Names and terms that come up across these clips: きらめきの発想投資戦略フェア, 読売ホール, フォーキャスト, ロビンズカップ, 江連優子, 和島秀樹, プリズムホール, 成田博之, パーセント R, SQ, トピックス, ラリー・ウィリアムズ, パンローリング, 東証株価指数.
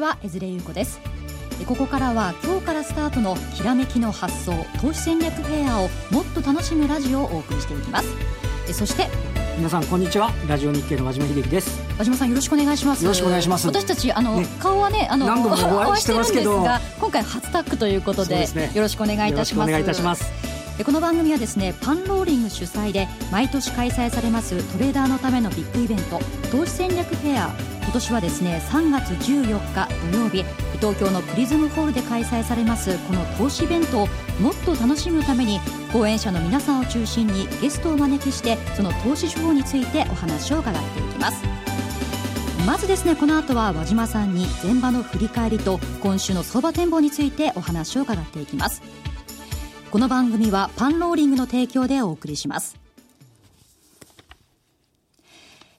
ちは、江連優子です。ここからは今日からスタートのきらめきの発想投資戦略フェアをもっと楽しむラジオをお送りしていきます。そして皆さんこんにちは、ラジオ日経の和島秀樹です。和島さんよろしくお願いします。よろしくお願いします。私たちね、顔はね何度もお会いしてますけど今回初タッグということで、ね、よろしくお願いいたします。よろしくお願いいたします。この番組はですね、パンローリング主催で毎年開催されますトレーダーのためのビッグイベント投資戦略フェア、今年はですね3月14日土曜日、東京のプリズムホールで開催されますこの投資イベントをもっと楽しむために、講演者の皆さんを中心にゲストをお招きして、その投資手法についてお話を伺っていきます。まずですね、この後は和島さんに前場の振り返りと今週の相場展望についてお話を伺っていきます。この番組はパンローリングの提供でお送りします。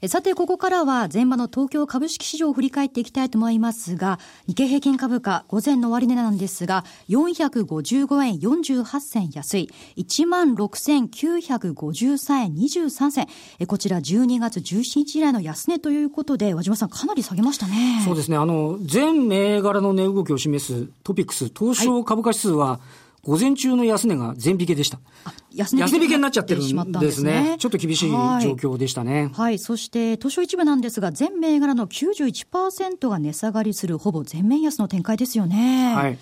さて、ここからは前場の東京株式市場を振り返っていきたいと思いますが、日経平均株価午前の終値なんですが455円48銭安い 16,953 円23銭、こちら12月17日以来の安値ということで、和島さんかなり下げましたね。そうですね、全銘柄の値動きを示すトピックス東証株価指数は、午前中の安値が全引けでした。安値引けになっちゃってるんですね。ちょっと厳しい状況でしたね。はい、そして東証一部なんですが全銘柄の 91% が値下がりするほぼ全面安の展開ですよね。はい、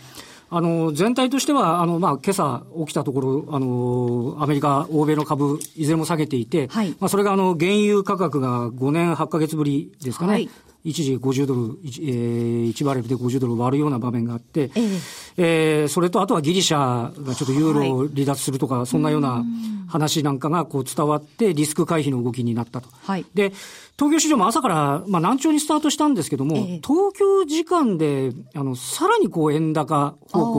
全体としては今朝起きたところアメリカ欧米の株いずれも下げていて、それが原油価格が5年8ヶ月ぶりですかね、一時50ドル、1バレルで50ドル割るような場面があって、それとあとはギリシャがちょっとユーロを離脱するとか、そんなような話なんかがこう伝わってリスク回避の動きになったと。で、東京市場も朝から、軟調にスタートしたんですけども、東京時間でさらにこう円高方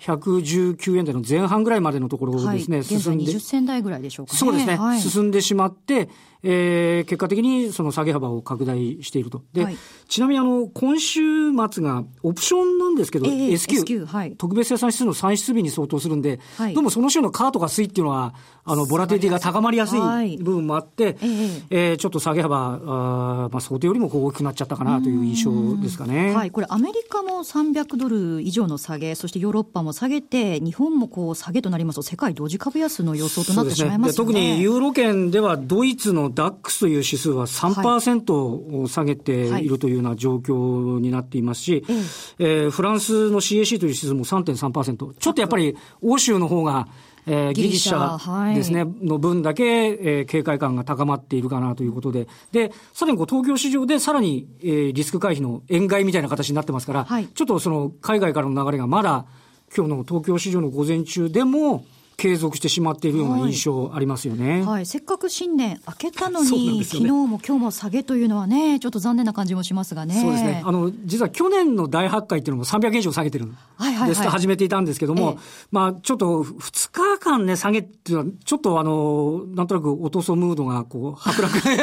向119円台の前半ぐらいまでのところをですね、進んで、現在20銭台ぐらいでしょうかね。そうですね、進んでしまって、結果的にその下げ幅を拡大していると。で、ちなみに今週末がオプションなんですけど、SQ、特別生産指数の算出日に相当するんで、どうもその週のカーとか水っていうのはボラティリティが高まりやすい部分もあって、ちょっと下げ幅想定よりもこう大きくなっちゃったかなという印象ですかね。これアメリカも300ドル以上の下げ、そしてヨーロッパも下げて、日本もこう下げとなりますと世界同時株安の予想となってしまいますよね。特にユーロ圏ではドイツのダックスという指数は 3% を下げているというような状況になっていますし、フランスの CAC という指数も 3.3%、 ちょっとやっぱり欧州の方がギリシャですね、の分だけ、警戒感が高まっているかなということで、さらにこう東京市場でさらに、リスク回避の円買いみたいな形になってますから、ちょっとその海外からの流れがまだ今日の東京市場の午前中でも継続してしまっているような印象ありますよね。せっかく新年明けたのに、昨日も今日も下げというのはね、ちょっと残念な感じもしますがね。そうですね、実は去年の大発会っていうのも300円以上下げてるんですと始めていたんですけども、ちょっと2日間ね下げっていうのはちょっとなんとなく落とそうムードがこう剥落終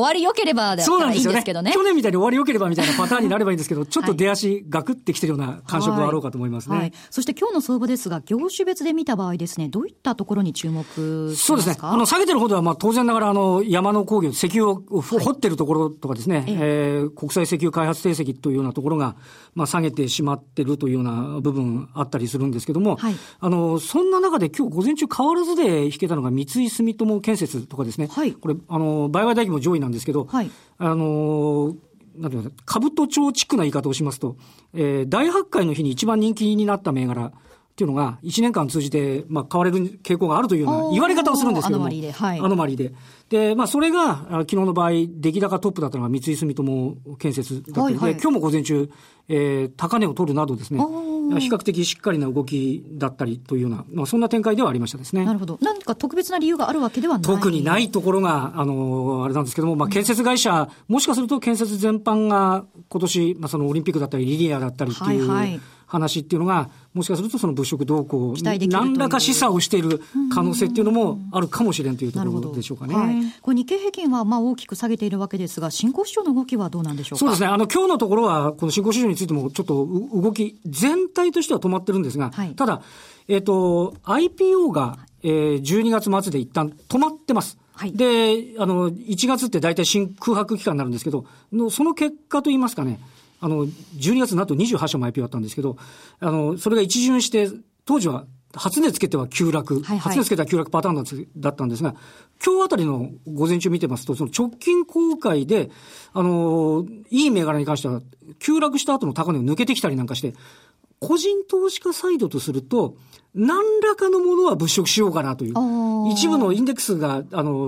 わり良ければだったらいいんですけどね。去年みたいに終わり良ければみたいなパターンになればいいんですけど、ちょっと出足ガクってきてるような感触があろうかと思いますね。そして今日の相場ですが、業種別で見た場合ですね、どういったところに注目しますか？そうですね、下げてるほどは当然ながら山の工業、石油を掘ってるところとかですね、国際石油開発定石というようなところが、下げてしまってるというような部分あったりするんですけども、そんな中で今日午前中変わらずで引けたのが三井住友建設とかですね、これ売買代金も上位なんですけど、なんていうのか、株と超チックな言い方をしますと、大発会の日に一番人気になった銘柄っていうのが1年間通じて買われる傾向があるというような言われ方をするんですけども、アノマリーで。で、それが昨日の場合出来高トップだったのが三井住友建設だったので、今日も午前中、高値を取るなどですね、比較的しっかりな動きだったりというような、そんな展開ではありましたですね。なるほど。何か特別な理由があるわけではない。特にないところが、あれなんですけども、建設会社、もしかすると建設全般が今年、そのオリンピックだったり、リニアだったりっていう話っていうのが、もしかするとその物色動向、何らか示唆をしている可能性っていうのもあるかもしれんというところでしょうかね。これ日経平均は大きく下げているわけですが、新興市場の動きはどうなんでしょうか？そうですね。今日のところは、この新興市場についてもちょっと動き、全体としては止まってるんですが、ただ、IPO が、12月末で一旦止まってます。で、1月って大体新空白期間になるんですけど、その結果といいますかね、12月になると28社も IPO あったんですけど、それが一巡して、当時は初値つけては急落、初値つけては急落パターンだったんですが、今日あたりの午前中見てますと、その直近公開で、いい銘柄に関しては、急落した後の高値を抜けてきたりなんかして、個人投資家サイドとすると、何らかのものは物色しようかなという。一部のインデックスが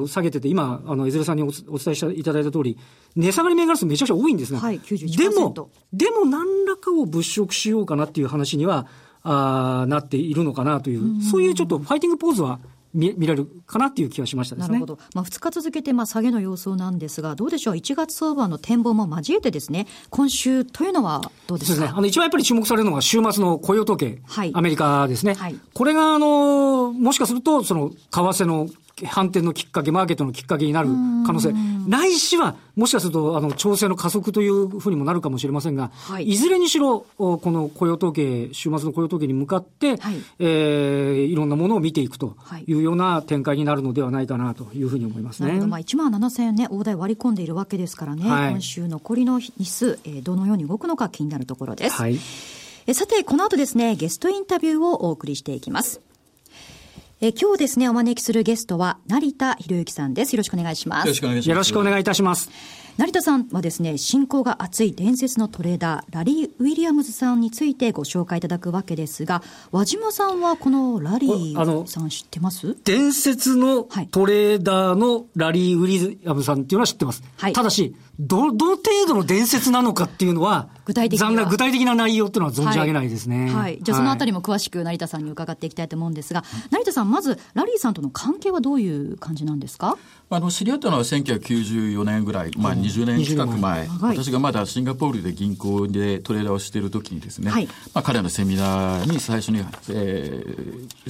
下げてて、今、江連さんにお伝えしていただいた通り、値下がり銘柄数めちゃくちゃ多いんですが、はい、91%。でも何らかを物色しようかなっていう話には、なっているのかなという、そういうちょっとファイティングポーズは見られるかなという気がしましたですね。なるほど。2日続けて下げの様相なんですが、どうでしょう、1月相場の展望も交えてですね、今週というのはどうですか。そうですね、一番やっぱり注目されるのが週末の雇用統計、はい、アメリカですね、はい、これがもしかするとその為替の反転のきっかけ、マーケットのきっかけになる可能性、ないしはもしかすると調整の加速というふうにもなるかもしれませんが、はい、いずれにしろこの雇用統計、週末の雇用統計に向かって、はい、いろんなものを見ていくというような展開になるのではないかなというふうに思いますね。なるほど。1万7000円、ね、大台割り込んでいるわけですからね、はい、今週残りの日数、どのように動くのか気になるところです、はい、さてこの後ですね、ゲストインタビューをお送りしていきます。今日ですね、お招きするゲストは成田博之さんです。よろしくお願いします。よろしくお願いします。よろしくお願いいたします。成田さんはですね、信仰が厚い伝説のトレーダー、ラリー・ウィリアムズさんについてご紹介いただくわけですが、和島さんはこのラリーさん知ってます？伝説のトレーダーのラリー・ウィリアムズさんっていうのは知ってます。はい、ただし、どの程度の伝説なのかっていうのは、具体的な内容っていうのは存じ上げないですね。はいはい、じゃあそのあたりも詳しく成田さんに伺っていきたいと思うんですが、はい、成田さん、まずラリーさんとの関係はどういう感じなんですか？知り合ったのは1994年ぐらい、20年近く前、私がまだシンガポールで銀行でトレーダーをしている時にですね、はい、彼のセミナーに最初に、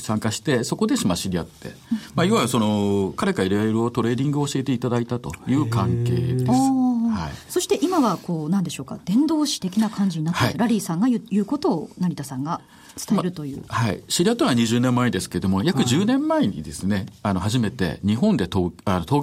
参加して、そこで知り合って、いわゆる彼からいろいろトレーディングを教えていただいたという関係です。はい、そして今は何でしょうか、伝道師的な感じになって、はい、ラリーさんが言うことを成田さんが伝えるという、はい、知り合ったのは20年前ですけれども、約10年前にですね、初めて日本で東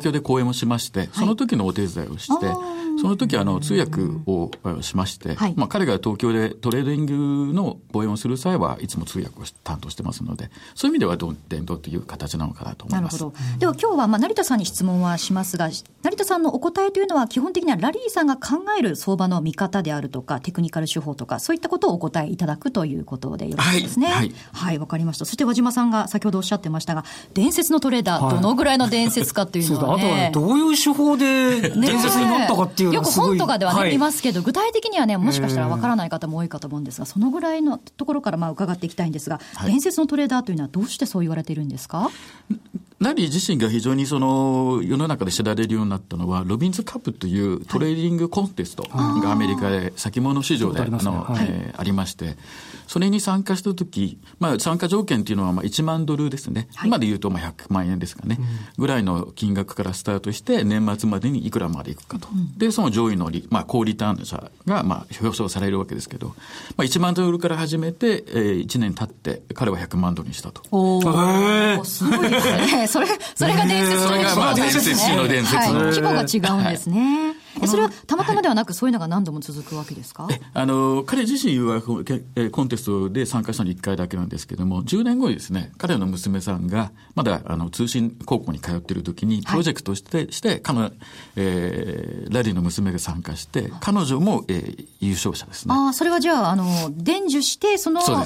京で講演をしまして、その時のお手伝いをして、はい、その時通訳をしまして、はい、彼が東京でトレーディングの講演をする際はいつも通訳を担当してますので、そういう意味では伝道という形なのかなと思います。なるほど。では今日は成田さんに質問はしますが、成田さんのお答えというのは基本的にはラリーさんが考える相場の見方であるとか、テクニカル手法とか、そういったことをお答えいただくということでよろしいですね。はい、はい、わかりました。そして和島さんが先ほどおっしゃってましたが、伝説のトレーダー、はい、どのぐらいの伝説かというのはね、そうだ、あとはどういう手法で伝説になったかっていうのはすごい、よく本とかでは、ね、はい、見ますけど、具体的にはね、もしかしたらわからない方も多いかと思うんですが、そのぐらいのところから伺っていきたいんですが、はい、伝説のトレーダーというのはどうしてそう言われているんですか？ラリー自身が非常に世の中で知られるようになったのは、ロビンズカップというトレーディングコンテストがアメリカで先物市場でありまして、それに参加した時、参加条件というのは1万ドルですね、はい、今で言うと100万円ですかね、ぐらいの金額からスタートして、年末までにいくらまでいくかと、でその上位の高リターン者が表彰されるわけですけど、1万ドルから始めて、1年経って彼は100万ドルにしたと。おー、すごいですねそれが伝説というか、規模が違うんですね。はい、それはたまたまではなく、そういうのが何度も続くわけですか？彼自身はコンテストで参加したの1回だけなんですけども、10年後にですね、彼の娘さんがまだ通信高校に通っている時にプロジェクトしてラリーの娘が参加して、彼女も優勝者ですね。あ、それはじゃあ伝授して、その弟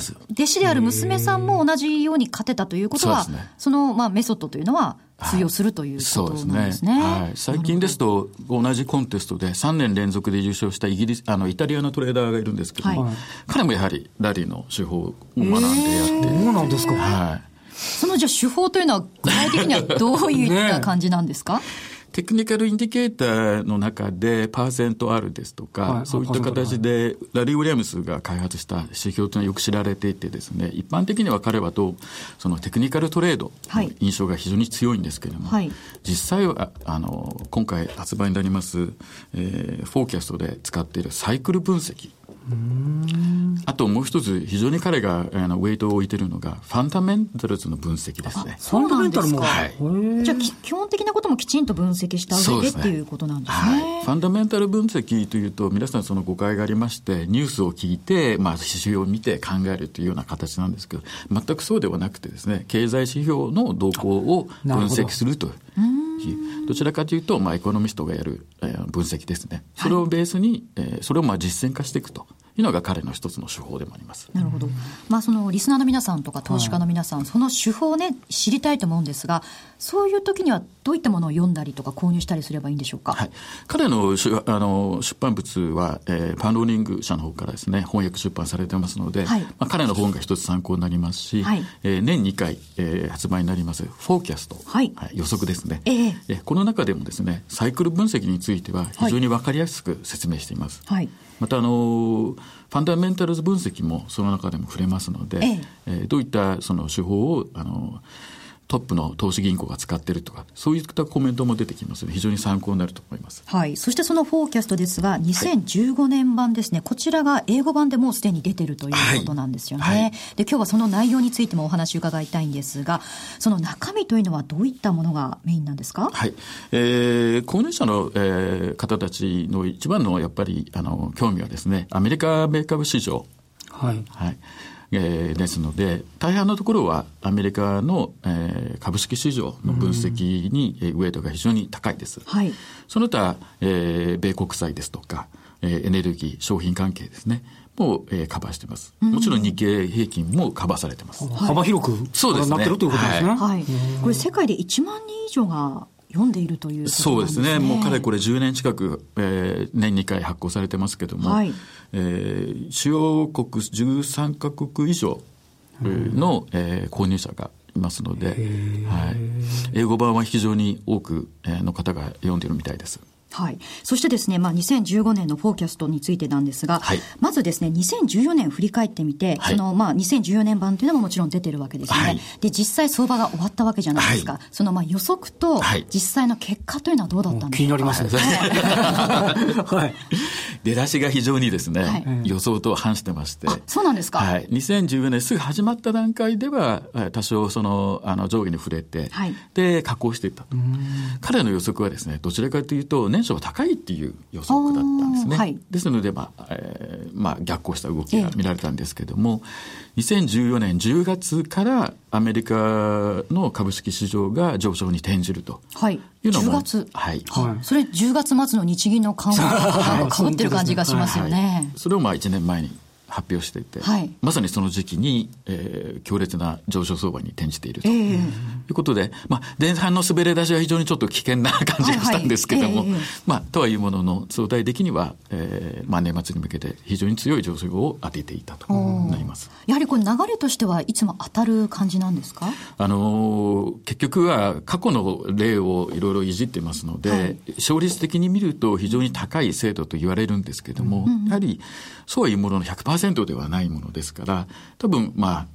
子である娘さんも同じように勝てたということは、 そのメソッドというのは通用するということなんですね。はい、そうですね。はい、最近ですと同じコンテストで3年連続で優勝したイタリアのトレーダーがいるんですけども、はい、彼もやはりラリーの手法を学んでやって、そうなんですか。はい、そのじゃあ手法というのは具体的にはどういった感じなんですか？ね、テクニカルインディケーターの中でパーセント R ですとか、はい、そういった形でラリー・ウィリアムスが開発した指標というのはよく知られていてですね、一般的には彼はそのテクニカルトレードの印象が非常に強いんですけれども、はい、実際は今回発売になります、フォーキャストで使っているサイクル分析、あともう一つ非常に彼がウェイトを置いているのがファンダメンタルズの分析ですね。ファンダメンタルも、はい、じゃあ基本的なこともきちんと分析した上で、ね、っていうことなんですね、はい、ファンダメンタル分析というと皆さんその誤解がありまして、ニュースを聞いて、まあ、指標を見て考えるというような形なんですけど、全くそうではなくてですね、経済指標の動向を分析するという、どちらかというと、まあ、エコノミストがやる、分析ですね。それをベースに、それをまあ実践化していくというのが彼の一つの手法でもあります。なるほど、まあ、そのリスナーの皆さんとか投資家の皆さん、はい、その手法を、ね、知りたいと思うんですが、そういう時にはどういったものを読んだりとか購入したりすればいいんでしょうか。はい、彼 の出版物は、ファンローニング社の方からですね翻訳出版されてますので、はい、まあ、彼の本が一つ参考になりますし、はい、年2回、発売になりますフォーキャスト、はいはい、予測ですね、この中でもですねサイクル分析については非常に分かりやすく説明しています、はいはい、またファンダメンタルズ分析もその中でも触れますので、どういったその手法をトップの投資銀行が使っているとか、そういったコメントも出てきますので非常に参考になると思います、はい、そしてそのフォーキャストですが2015年版ですね、はい、こちらが英語版でもうすでに出ているということなんですよね、はいはい、で今日はその内容についてもお話を伺いたいんですが、その中身というのはどういったものがメインなんですか。はい、購入者の、方たちの一番のやっぱり興味はですねアメリカ米株市場、はいはい、ですので大半のところはアメリカの、株式市場の分析に、ウェイトが非常に高いです、はい、その他、米国債ですとか、エネルギー商品関係ですねも、カバーしています。もちろん日経平均もカバーされています、はい、幅広くなっているということですね、はいはい、これ世界で1万人以上が読んでいるということなんですね。そうですね、もうかれこれ10年近く、年2回発行されてますけども、はい、主要国13カ国以上の、購入者がいますので、はい、英語版は非常に多くの方が読んでいるみたいです。はい、そしてですね、まあ、2015年のフォーキャストについてなんですが、はい、まずですね2014年振り返ってみて、はい、まあ、2014年版というのももちろん出てるわけですよね、はい、で実際相場が終わったわけじゃないですか、はい、そのまあ予測と実際の結果というのはどうだったんですか。気になりますね、はい、出だしが非常にですね、はい、予想と反してまして。あ、そうなんですか。はい、2014年すぐ始まった段階では多少その上下に触れて、はい、で下降していったと。彼の予測はですねどちらかというと年初は高いっていう予測だったんですね、はい、ですので、まあまあ、逆行した動きが見られたんですけども、2014年10月からアメリカの株式市場が上昇に転じるというのも、はい、10月、はいはい、それ10月末の日銀の緩和がかぶってる感じがしますよね、はいはい、それをまあ1年前に発表していて、はい、まさにその時期に、強烈な上昇相場に転じているということで、まあ、前半の滑り出しは非常にちょっと危険な感じがしたんですけども、はいはい、まあ、とはいうものの相対的には、まあ、年末に向けて非常に強い上昇を当てていたとなります。やはりこれ流れとしてはいつも当たる感じなんですか。結局は過去の例をいろいろいじってますので、はい、勝率的に見ると非常に高い精度と言われるんですけども、うんうんうん、やはりそうはいうものの 100% ではないものですから、多分まあ、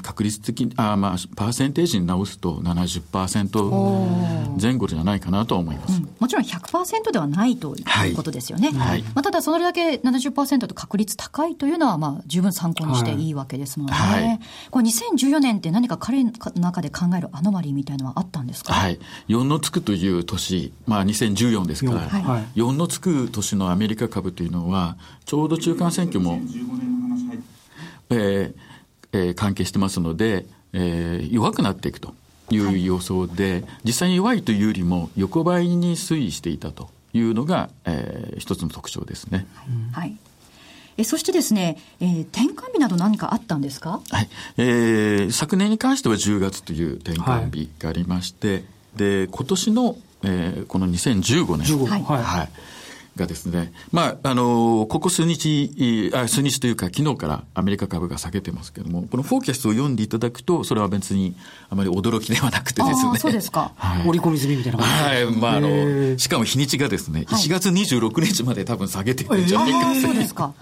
確率的にまあ、パーセンテージに直すと 70% 前後じゃないかなとは思います、うん、もちろん 100% ではないということですよね、はいはい、まあ、ただそれだけ 70% と確率高いというのは、まあ、十分参考にしていいわけですもんね、はいはい、これ2014年って何か彼の中で考えるアノマリーみたいなのはあったんですか。はい、4のつくという年、まあ、2014ですから、はい、4のつく年のアメリカ株というのはちょうど中間選挙も関係してますので、弱くなっていくという予想で、はい、実際に弱いというよりも横ばいに推移していたというのが、一つの特徴ですね、はいはい、そしてですね、転換日など何かあったんですか。はい、昨年に関しては10月という転換日がありまして、はい、で今年の、この2015年15、はいはいがですね、まあここ数日というか昨日からアメリカ株が下げてますけども、このフォーキャストを読んでいただくとそれは別にあまり驚きではなくてですね。あ、そうですか、はい、折り込み済みみたいな感じ、はい、まあ、しかも日にちがですね1月26日まで多分下げてるんじゃないか、はい、そうですか。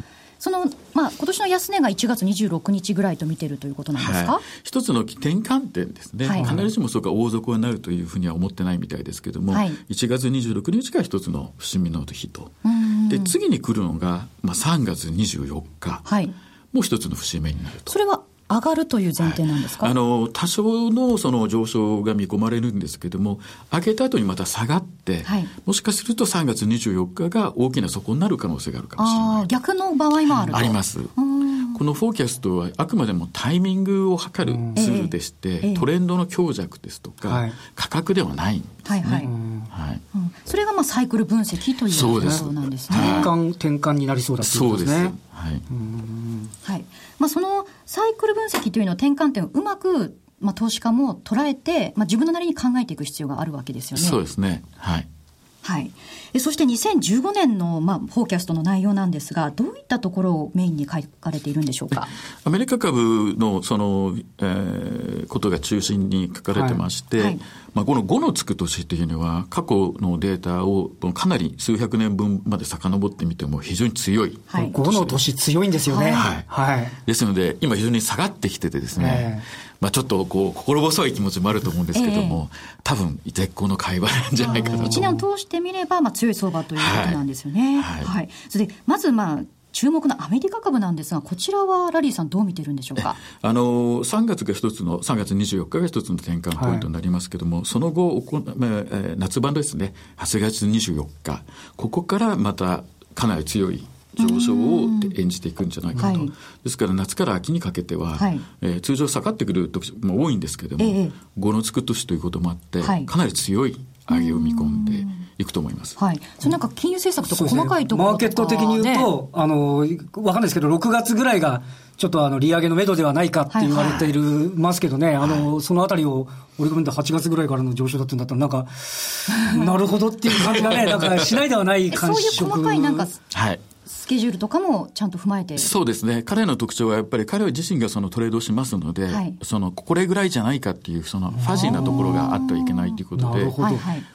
その、まあ、今年の安値が1月26日ぐらいと見てるということなんですか。はい、一つの転換点ですね、はい、必ずしもそうか大底になるというふうには思ってないみたいですけども、はい、1月26日が一つの節目の日と、うん、で次に来るのが、3月24日、はい、もう一つの節目になると。それは上がるという前提なんですか？はい、多少のその上昇が見込まれるんですけども、上げた後にまた下がって、はい、もしかすると3月24日が大きな底になる可能性があるかもしれない。逆の場合もあると。あります。このフォーキャストはあくまでもタイミングを測るツールでして、トレンドの強弱ですとか、価格ではないんですね。はいはいはい、それがサイクル分析というそうですなんですね。転換になりそうだということですね。そうです。はい。はい。そのサイクル分析というのは転換点をうまく、投資家も捉えて、自分のなりに考えていく必要があるわけですよね。そうですね。はい。はい、そして2015年の、フォーキャストの内容なんですが、どういったところをメインに書かれているんでしょうか。アメリカ株のことが中心に書かれてまして、はいはい、この5のつく年というのは過去のデータをかなり数百年分まで遡ってみても非常に強い、はい、5の年強いんですよね、はいはいはい、ですので今非常に下がってきててですね、ちょっと心細い気持ちもあると思うんですけども、多分絶好の買い場なんじゃないかなと。1年を通してみれば、強い相場ということなんですよね。はいはいはい、それでまず、注目のアメリカ株なんですが、こちらはラリーさんどう見てるんでしょうか。3月24日が一つの転換ポイントになりますけども、はい、その後夏場ですね、8月24日ここからまたかなり強い上昇を演じていくんじゃないかと、はい、ですから夏から秋にかけては、はい、通常下がってくる時も多いんですけども、5のつく年ということもあって、はい、かなり強い上げを見込んでいくと思います。はい、それなんか金融政策とか細かいところとか、ね、マーケット的に言うと、わかんないですけど6月ぐらいがちょっと利上げのめどではないかって言われている、はい、ますけどね、そのあたりを折り込んで8月ぐらいからの上昇だったんだったら、なんかなるほどっていう感じがね、なんかしないではない感触。そういう細かいなんか、はい、スケジュールとかもちゃんと踏まえて。そうですね。彼の特徴はやっぱり彼自身がそのトレードをしますので、はい、これぐらいじゃないかっていうそのファジーなところがあってはいけないということで、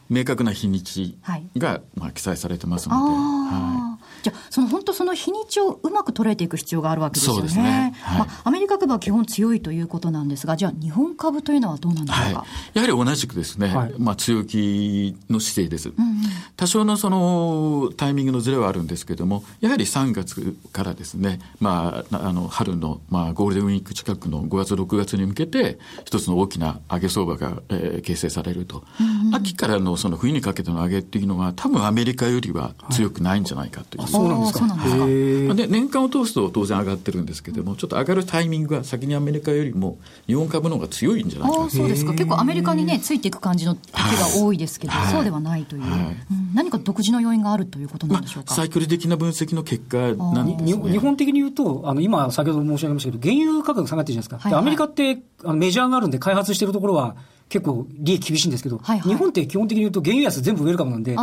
明確な日にちが記載されてますので、はい、じゃあ本当その日にちをうまく捉えていく必要があるわけですよね。そうですね、はい、アメリカ株は基本強いということなんですが、じゃあ日本株というのはどうなんでしょうか。はい、やはり同じくですね、はい、強気の姿勢です。うんうん、多少のそのタイミングのズレはあるんですけども、やはり3月からですね、春の、ゴールデンウィーク近くの5月6月に向けて一つの大きな上げ相場が、形成されると、うんうん、秋からのその冬にかけての上げっていうのは多分アメリカよりは強くないんじゃないかという、はい、そうなんですか。で年間を通すと当然上がってるんですけども、ちょっと上がるタイミングが先にアメリカよりも日本株の方が強いんじゃないかと。そうですか。結構アメリカにねついていく感じの時が多いですけど、はい、そうではないという、はい、何か独自の要因があるということなんでしょうか。サイクル的な分析の結果なんですね。日本的に言うと、今先ほど申し上げましたけど、原油価格下がってるじゃないですか。はいはい、アメリカってメジャーがあるんで開発してるところは結構利益厳しいんですけど、はいはい、日本って基本的に言うと原油安全部ウェルカムなんで、業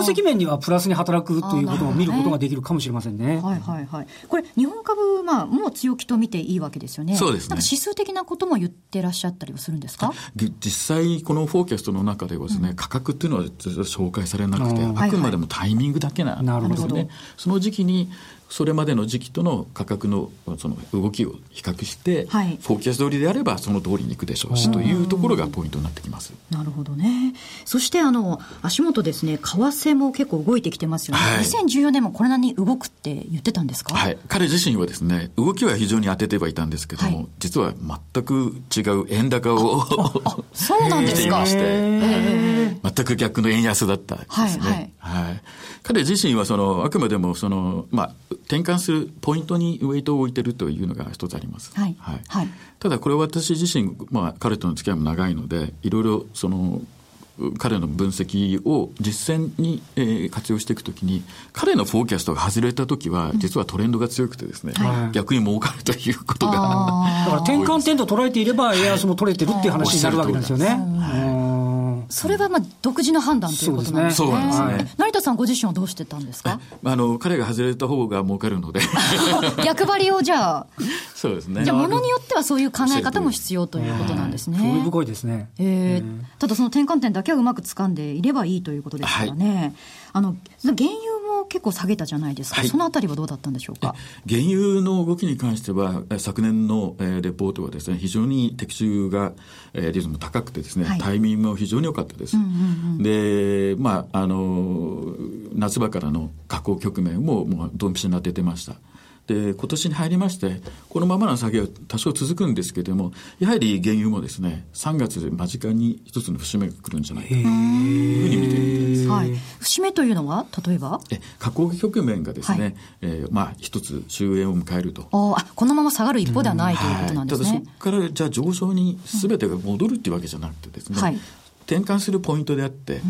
績面にはプラスに働くということを見ることができるかもしれませんね。はいはいはい、これ日本株、もう強気と見ていいわけですよね。そうですね。なんか指数的なことも言ってらっしゃったりはするんですか。実際このフォーキャストの中ではですね、価格っていうのは紹介されなくて、あくまでもタイミングだけなんですね。はいはい、その時期にそれまでの時期との価格のその動きを比較して、はい、フォーキャスト通りであればその通りにいくでしょうしというところがポイントになってきます。なるほどね。そして足元ですね、為替も結構動いてきてますよね。はい、2014年もこれなりに動くって言ってたんですか。はい、彼自身はですね、動きは非常に当ててはいたんですけども、はい、実は全く違う円高をそうなんですか。していまして、全く逆の円安だったんですね。はいはいはい、彼自身はあくまでも転換するポイントにウェイトを置いてるというのが一つあります。はいはいはい、ただこれは私自身、彼との付き合いも長いので、いろいろ彼の分析を実践に、活用していくときに、彼のフォーキャストが外れたときは、実はトレンドが強くてですね、はい、逆に儲かるということが、だから転換点と捉えていれば、はい、エアースも取れてるっていう話になるわけなんですよね。それは独自の判断ということなんですね。そうですね。そうなんですね。成田さんご自身はどうしてたんですか。彼が外れた方が儲かるので逆張りをじゃあ、そうですね。じゃあ物によってはそういう考え方も必要ということなんですね。興味深いですね。ただその転換点だけはうまく掴んでいればいいということですからね。はい、原油も結構下げたじゃないですか。はい、そのあたりはどうだったんでしょうか。原油の動きに関しては昨年のレポートはですね、非常に的中がリズム高くてですね、はい、タイミングも非常に良かったです。で、夏場からの価発行局面ももうドンピシャになって出ました。で、今年に入りましてこのままの下げは多少続くんですけれども、やはり原油もですね3月で間近に一つの節目が来るんじゃないかというふうに見ています。はい、節目というのは例えば下降局面がですね、はい、一つ終焉を迎えると、このまま下がる一方ではないということなんですね。はい、ただそこからじゃあ上昇に全てが戻るというわけじゃなくてですね、はい、転換するポイントであって、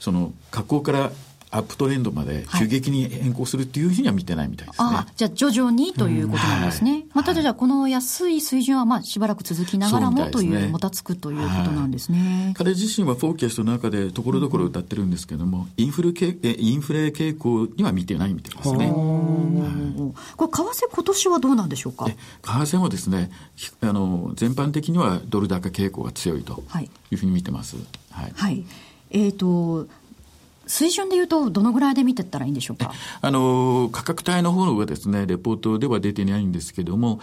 その下降からアップトレンドまで急激に変更するというふうには見てないみたいですね。じゃあ徐々にということなんですね。ただじゃあこの安い水準はしばらく続きながらもというもたつくということなんですね。彼自身はフォーキャストの中でところどころ歌ってるんですけども、インフレ傾向には見てないみたいですね。これ為替今年はどうなんでしょうか。為替もですね、全般的にはドル高傾向が強いというふうに見てます。水準でいうとどのぐらいで見ていったらいいんでしょうか。価格帯の方がですねレポートでは出てないんですけども、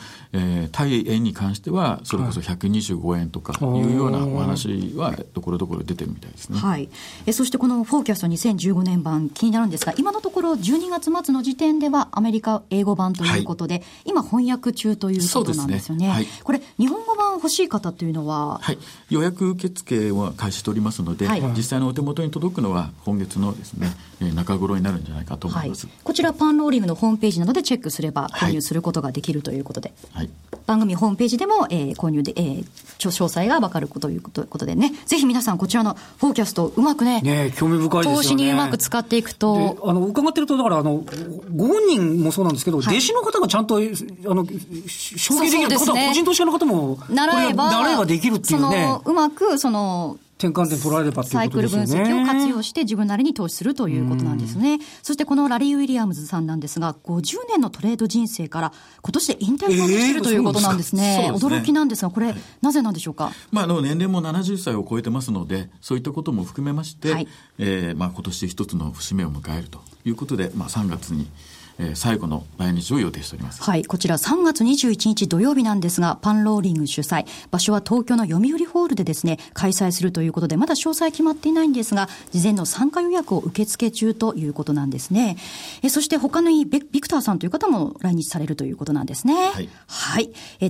対円に関してはそれこそ125円とかいうようなお話はところどころ出てるみたいですね。そしてこのフォーキャスト2015年版気になるんですが、今のところ12月末の時点ではアメリカ英語版ということで、今翻訳中ということなんですよね。これ日本語版欲しい方というのは、予約受付を開始しておりますので、実際のお手元に届くのは今月のですね、中頃になるんじゃないかと思います。こちらパンローリングのホームページなどでチェックすれば購入することができるということで、番組ホームページでも、購入で、詳細が分かるということでね、ぜひ皆さんこちらのフォーキャストうまくね興味深いですよね。投資にうまく使っていくと、伺ってるとだからご本人もそうなんですけど、弟子の方がちゃんと証言できる方、個人投資家の方も習えばできるっていうね、うまく転換点取られればということですよね。サイクル分析を活用して自分なりに投資するということなんですね。そしてこのラリー・ウィリアムズさんなんですが、50年のトレード人生から今年で引退をしているということなんですね。驚きなんですが、これ、なぜなんでしょうか。年齢も70歳を超えてますので、そういったことも含めまして、今年一つの節目を迎えるということで、3月に最後の来日を予定しております。こちら3月21日土曜日なんですが、パンローリング主催、場所は東京の読売ホールでですね、開催するということで、まだ詳細決まっていないんですが、事前の参加予約を受付中ということなんですね。そして他のビクターさんという方も来日されるということなんですね。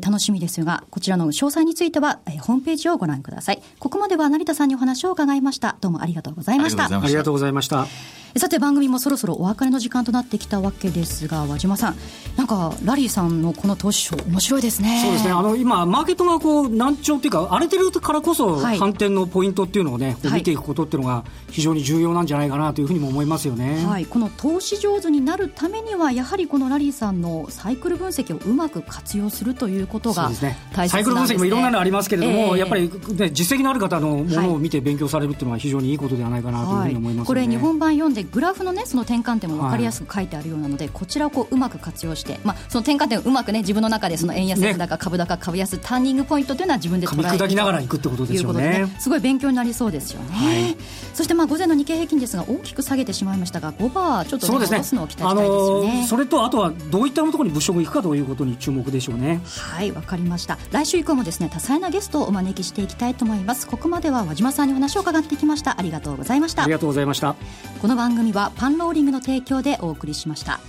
楽しみですが、こちらの詳細については、ホームページをご覧ください。ここまでは成田さんにお話を伺いました。どうもありがとうございました。ありがとうございました。さて番組もそろそろお別れの時間となってきたわけですが、和島さん、なんかラリーさんのこの投資ショー面白いですね。そうですね、今マーケットが難聴というか荒れてるからこそ、反転のポイントっていうのをね、見ていくことっていうのが非常に重要なんじゃないかなというふうにも思いますよね。この投資上手になるためにはやはりこのラリーさんのサイクル分析をうまく活用するということが大切なんですね。サイクル分析もいろんなのありますけれども、やっぱり、実績のある方のものを見て勉強されるっていうのは非常にいいことではないかなというふうに思いますね。これ日本版読んでグラフのね、その転換点も分かりやすく書いてあるようなので、こちらをうまく活用して、その転換点をうまくね、自分の中でその円安円高株高株安ターニングポイントというのは自分で捉えて噛み砕きながらいくってことですよね。すごい勉強になりそうですよね。そして午前の日経平均ですが大きく下げてしまいましたが、5%ちょっと戻すのを期待したいですよね。それとあとはどういったところに物色いくかということに注目でしょうね。わかりました。来週以降もですね、多彩なゲストをお招きしていきたいと思います。ここまでは和島さんにお話を伺ってきました。ありがとうございました。ありがとうございました。この番組はパンローリングの提供でお送りしました。